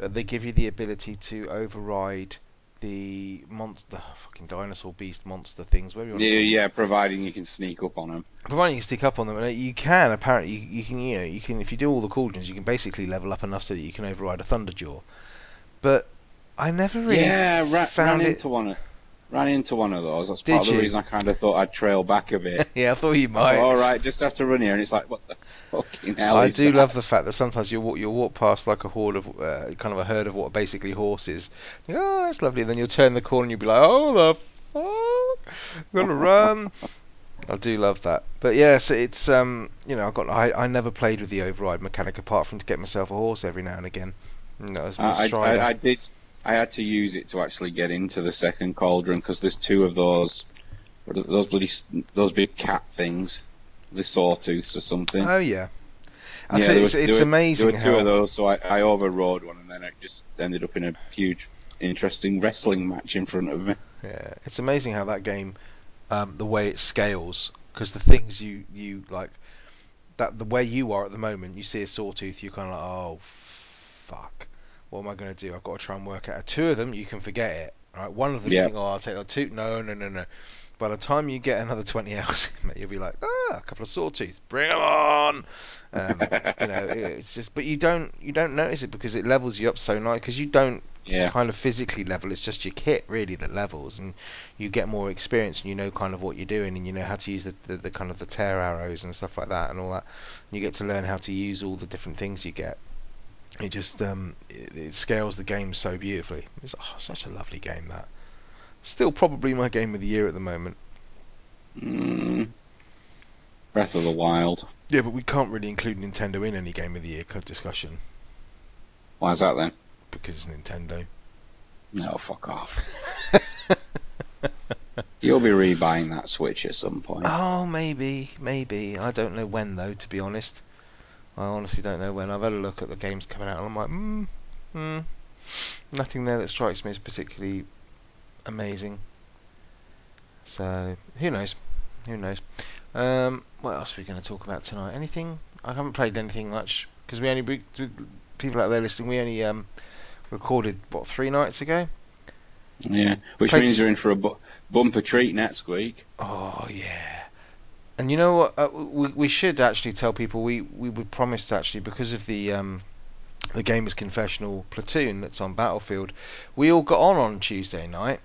Uh, they give you the ability to override the monster, fucking dinosaur beast monster things. Where you want yeah, to yeah, providing you can sneak up on them. Providing you can sneak up on them, and you can apparently you, you can you know you can if you do all the Cauldrons, you can basically level up enough so that you can override a Thunderjaw. But I never really yeah ra- found ran it. Into one of- Ran into one of those. That's Did part of the you? reason I kind of thought I'd trail back a bit. Yeah, I thought you might. All right, just have to run here, and it's like, what the fucking hell? I is do that? love the fact that sometimes you walk, you walk past like a horde of, uh, kind of a herd of what are basically horses. You go, oh, that's lovely. And then you'll turn the corner and you'll be like, oh the fuck, I'm gonna run. I do love that. But yeah, so it's um, you know, I got I, I never played with the override mechanic apart from to get myself a horse every now and again. And that was my uh, I, I, I did. I had to use it to actually get into the second Cauldron because there's two of those, those bloody, those big cat things, the sawtooths or something. Oh yeah, I'll yeah. Tell you, it's, was, it's there amazing. There were two how... of those, so I, I overrode one, and then I just ended up in a huge, interesting wrestling match in front of me. Yeah, it's amazing how that game, um, the way it scales, because the things you you like, that the way you are at the moment, you see a sawtooth, you're kind of like, oh, fuck. What am I going to do? I've got to try and work out. Two of them, you can forget it. All right? One of them, yeah. You think, oh, I'll take that two. No, no, no, no. By the time you get another twenty hours in it, you'll be like, ah, a couple of sawtooth. Bring them on! Um, you know, it's just... But you don't you don't notice it because it levels you up so nice. Because you don't yeah. kind of physically level. It's just your kit, really, that levels. And you get more experience and you know kind of what you're doing. And you know how to use the, the, the kind of the tear arrows and stuff like that and all that. And you get to learn how to use all the different things you get. It just um, it, it scales the game so beautifully. It's oh, such a lovely game that. Still probably my game of the year at the moment. Mm. Breath of the Wild. Yeah, but we can't really include Nintendo in any game of the year discussion. Why is that then? Because it's Nintendo. No, fuck off. You'll be rebuying that Switch at some point. Oh, maybe, maybe. I don't know when though, to be honest. I honestly don't know when. I've had a look at the games coming out and I'm like, hmm, hmm. Nothing there that strikes me as particularly amazing. So, who knows? Who knows? Um, what else are we going to talk about tonight? Anything? I haven't played anything much. Because we only, we, people out there listening, we only um, recorded, what, three nights ago? Yeah, which played means you're in for a bu- bumper treat next week. Oh, yeah. And you know what? Uh, we, we should actually tell people we, we were promised actually because of the um, the Gamers Confessional platoon that's on Battlefield. We all got on on Tuesday night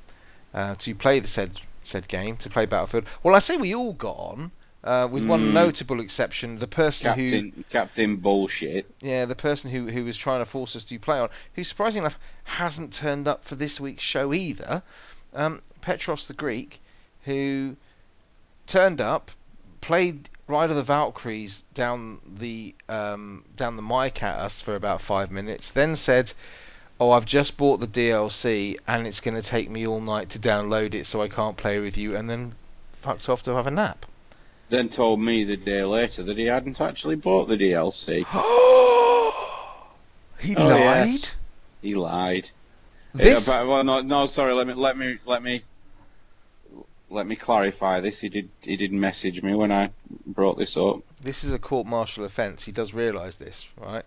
uh, to play the said said game to play Battlefield. Well, I say we all got on uh, with mm. one notable exception: the person Captain, who Captain Bullshit. Yeah, the person who who was trying to force us to play on, who surprisingly enough hasn't turned up for this week's show either. Um, Petros the Greek, who turned up. Played Ride of the Valkyries down the um, down the mic at us for about five minutes. Then said, "Oh, I've just bought the D L C and it's going to take me all night to download it, so I can't play with you." And then fucked off to have a nap. Then told me the day later that he hadn't actually bought the D L C. he oh, lied. Yes. He lied. This... Yeah, but, well, no, no, sorry. Let me, let me, let me. Let me clarify this. He did. He did message me when I brought this up. This is a court-martial offence. He does realise this, right?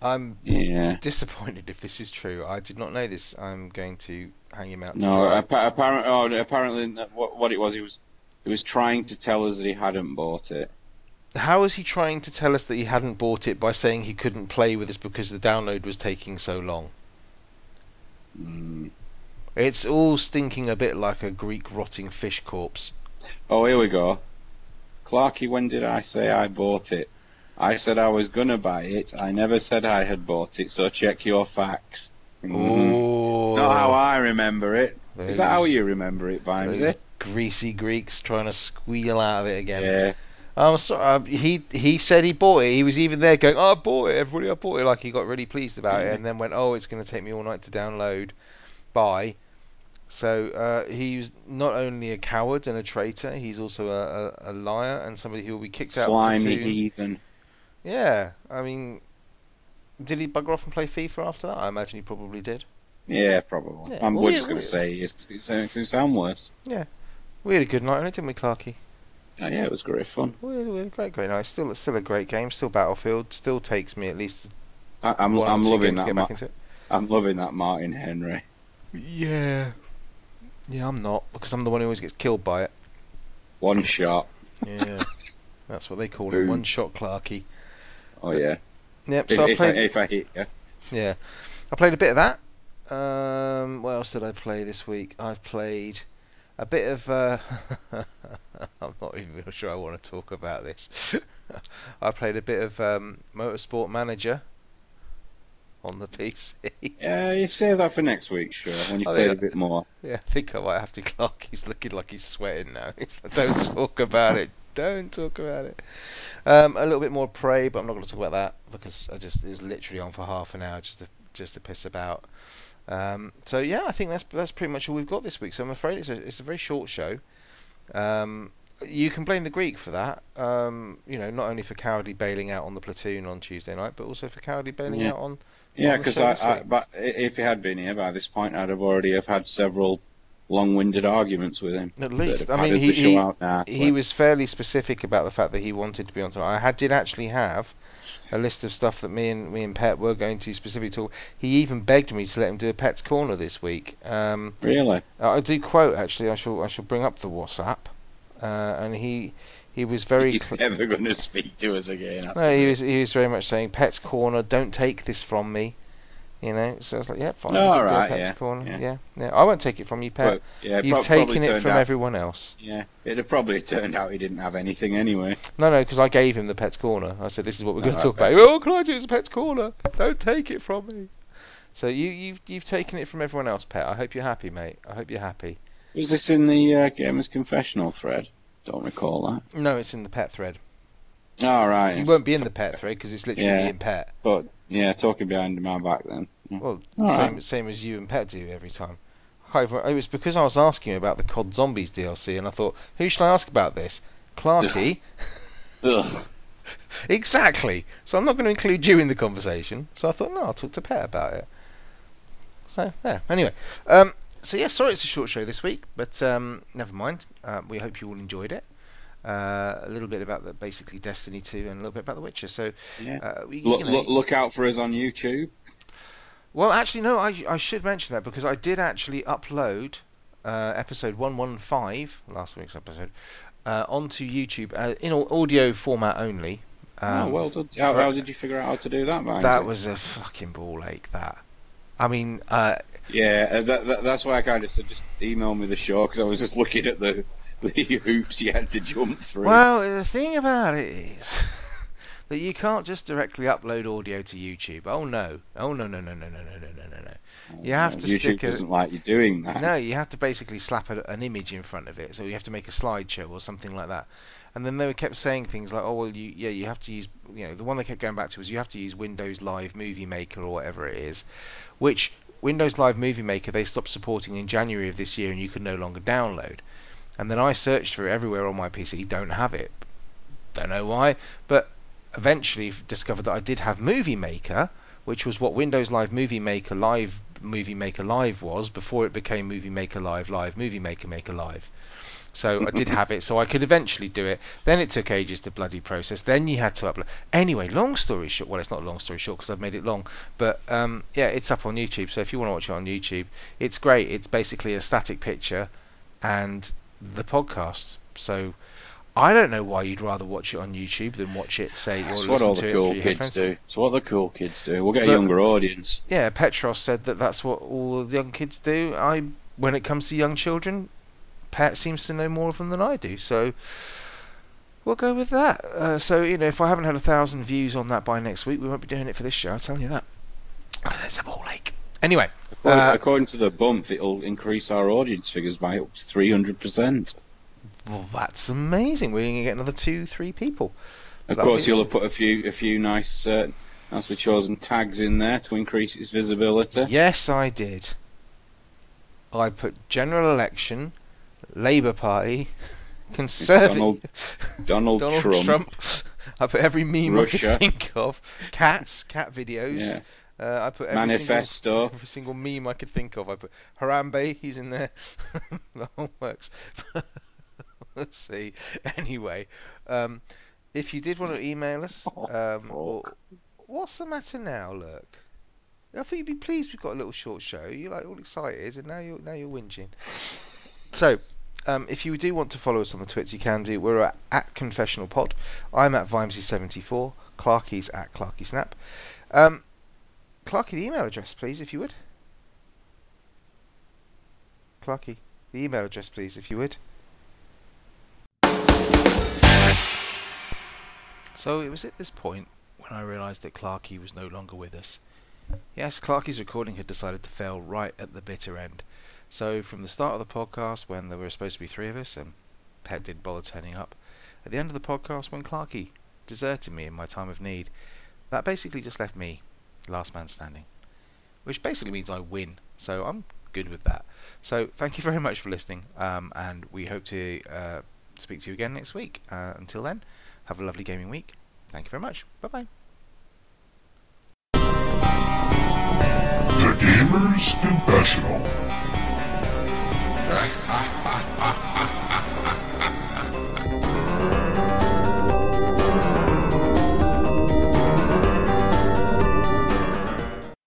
I'm yeah. disappointed if this is true. I did not know this. I'm going to hang him out. To no, app- apparently, oh, apparently, what, what it was, he was, he was trying to tell us that he hadn't bought it. How is he trying to tell us that he hadn't bought it by saying he couldn't play with us because the download was taking so long? Hmm. It's all stinking a bit like a Greek rotting fish corpse. Oh, here we go. Clarky, when did I say I bought it? I said I was going to buy it. I never said I had bought it, so check your facts. Mm. It's not how I remember it. Those, Is that how you remember it, Vimesy? Greasy Greeks trying to squeal out of it again. Yeah. I'm sorry. He he said he bought it. He was even there going, oh, I bought it, everybody, I bought it. Like he got really pleased about yeah. it and then went, oh, it's going to take me all night to download. By so uh, he's not only a coward and a traitor, he's also a, a, a liar and somebody who will be kicked Slimy out of the platoon. Slimy heathen. Yeah, I mean, Did he bugger off and play FIFA after that? I imagine he probably did. Yeah, probably. Yeah. I'm well, just going to say it's, it's going to sound worse. Yeah. We had a good night on it, didn't we, Clarky? Oh, yeah, it was great fun. We had, we had a great, great night. Still, it's still a great game. Still Battlefield. Still takes me at least I, I'm, one I'm or two loving games that to get Ma- back into it. I'm loving that Martin Henry. Yeah. Yeah, I'm not, because I'm the one who always gets killed by it. One shot. Yeah. That's what they call Boom. It. One shot, Clarky. Oh, yeah. Yep, so if, I played... If I, if I hit you. Yeah. I played a bit of that. Um, what else did I play this week? I've played a bit of... Uh... I'm not even sure I want to talk about this. I played a bit of um, Motorsport Manager on the P C. Yeah, you save that for next week, sure, when you play a bit more. Yeah, I think I might have to. Clark, he's looking like he's sweating now. He's like, don't talk about it. Don't talk about it. Um, a little bit more Prey, but I'm not going to talk about that because I just it was literally on for half an hour just to just to piss about. Um, so yeah, I think that's that's pretty much all we've got this week. So I'm afraid it's a it's a very short show. Um, you can blame the Greek for that. Um, you know, not only for cowardly bailing out on the platoon on Tuesday night, but also for cowardly bailing yeah. out on. Yeah, because I, I but if he had been here by this point, I'd have already have had several long-winded arguments with him. At least, I mean, he he, now, he was fairly specific about the fact that he wanted to be on tonight. I had, did actually have a list of stuff that me and me and Pet were going to specifically talk. He even begged me to let him do a Pet's Corner this week. Um, really? I do quote actually. I shall I shall bring up the WhatsApp, uh, and he he was very. He's cl- never going to speak to us again. No, he was he was very much saying Pet's Corner. Don't take this from me. You know, so I was like, yeah, fine. No, all right, yeah, corner. Yeah. yeah, yeah. I won't take it from you, Pet. Well, yeah, You've prob- taken it from out, everyone else. Yeah, it had probably turned out he didn't have anything anyway. No, no, because I gave him the Pet's Corner. I said, this is what we're no, going to talk bet. about. Oh, can I do is a Pet's Corner? Don't take it from me. So you, you've you've taken it from everyone else, Pet. I hope you're happy, mate. I hope you're happy. Was this in the uh, Gamers Confessional thread? Don't recall that. No, it's in the Pet thread. Oh, right. You won't be in the Pet thread because it's literally yeah, me and Pet. But yeah, talking behind my back then. Yeah. Well, All same right. same as you and Pet do every time. It was because I was asking about the C O D Zombies D L C, and I thought, who should I ask about this? Clarky. Ugh. Exactly. So I'm not going to include you in the conversation. So I thought, no, I'll talk to Pet about it. So yeah. Anyway, um, so yeah, sorry it's a short show this week, but um, never mind. Uh, we hope you all enjoyed it. Uh, a little bit about the, basically Destiny two and a little bit about The Witcher. So yeah. uh, we, look, you know, look, look out for us on YouTube. Well, actually, no, I, I should mention that because I did actually upload uh, episode one fifteen, last week's episode, uh, onto YouTube uh, in audio format only. Um, oh, well done. How, how did you figure out how to do that, man? That was a fucking ball ache, that. I mean... Uh, yeah, that, that, that's why I kind of said just email me the show because I was just looking at the... the hoops you had to jump through. Well, the thing about it is that you can't just directly upload audio to YouTube. Oh no! Oh no! No! No! No! No! No! No! No! No! You have no, to YouTube stick. YouTube doesn't a, like you doing that. No, you have to basically slap a, an image in front of it. So you have to make a slideshow or something like that. And then they were kept saying things like, "Oh well, you yeah, you have to use you know the one they kept going back to was you have to use Windows Live Movie Maker or whatever it is," which Windows Live Movie Maker they stopped supporting in January of this year, and you could no longer download. And then I searched for it everywhere on my P C, don't have it. Don't know why, but eventually discovered that I did have Movie Maker, which was what Windows Live Movie Maker Live Movie Maker Live was before it became Movie Maker Live Live Movie Maker Maker Live. So I did have it, so I could eventually do it. Then it took ages to bloody process. Then you had to upload. Anyway, long story short, well, it's not long story short because I've made it long, but um, yeah, it's up on YouTube. So if you want to watch it on YouTube, it's great. It's basically a static picture and the podcast, so I don't know why you'd rather watch it on YouTube than watch it, say, or listen to it. That's what all the cool kids do. It's what the cool kids do. We'll get a younger audience. Yeah, Petros said that that's what all the young kids do. I, when it comes to young children, Pat seems to know more of them than I do, so we'll go with that. Uh, so, you know, if I haven't had a thousand views on that by next week, we won't be doing it for this show, I'll tell you that. Because it's a ball ache. Anyway, according, uh, according to the bump, it'll increase our audience figures by up to three hundred percent. Well, that's amazing. We're going to get another two, three people. Of That'll course, be... you'll have put a few, a few nice, uh, nicely chosen tags in there to increase its visibility. Yes, I did. I put general election, Labour Party, Conservative, Donald, Donald, Donald Trump, Trump I put every meme Russia. I could think of. Cats, cat videos. Yeah. Uh, I put every Manifesto. Single, every single meme I could think of. I put Harambe, he's in there. The whole works. Let's see. Anyway, um, if you did want to email us, um, or, what's the matter now? Look, I thought you'd be pleased we've got a little short show. You're like all excited, and now you're now you're whinging. So, um, if you do want to follow us on the Twits, you can do. We're at, at Confessional Pod. I'm at Vimesy seventy-four. Clarky's at Clarky Snap. Um, Clarky, the email address, please, if you would. Clarky, the email address, please, if you would. So it was at this point when I realised that Clarky was no longer with us. Yes, Clarky's recording had decided to fail right at the bitter end. So from the start of the podcast, when there were supposed to be three of us, and Pet didn't bother turning up, at the end of the podcast, when Clarky deserted me in my time of need, that basically just left me, last man standing. Which basically means I win, so I'm good with that. So thank you very much for listening, um, and we hope to uh, speak to you again next week. Uh, until then, have a lovely gaming week. Thank you very much. Bye-bye. The Gamers Confessional.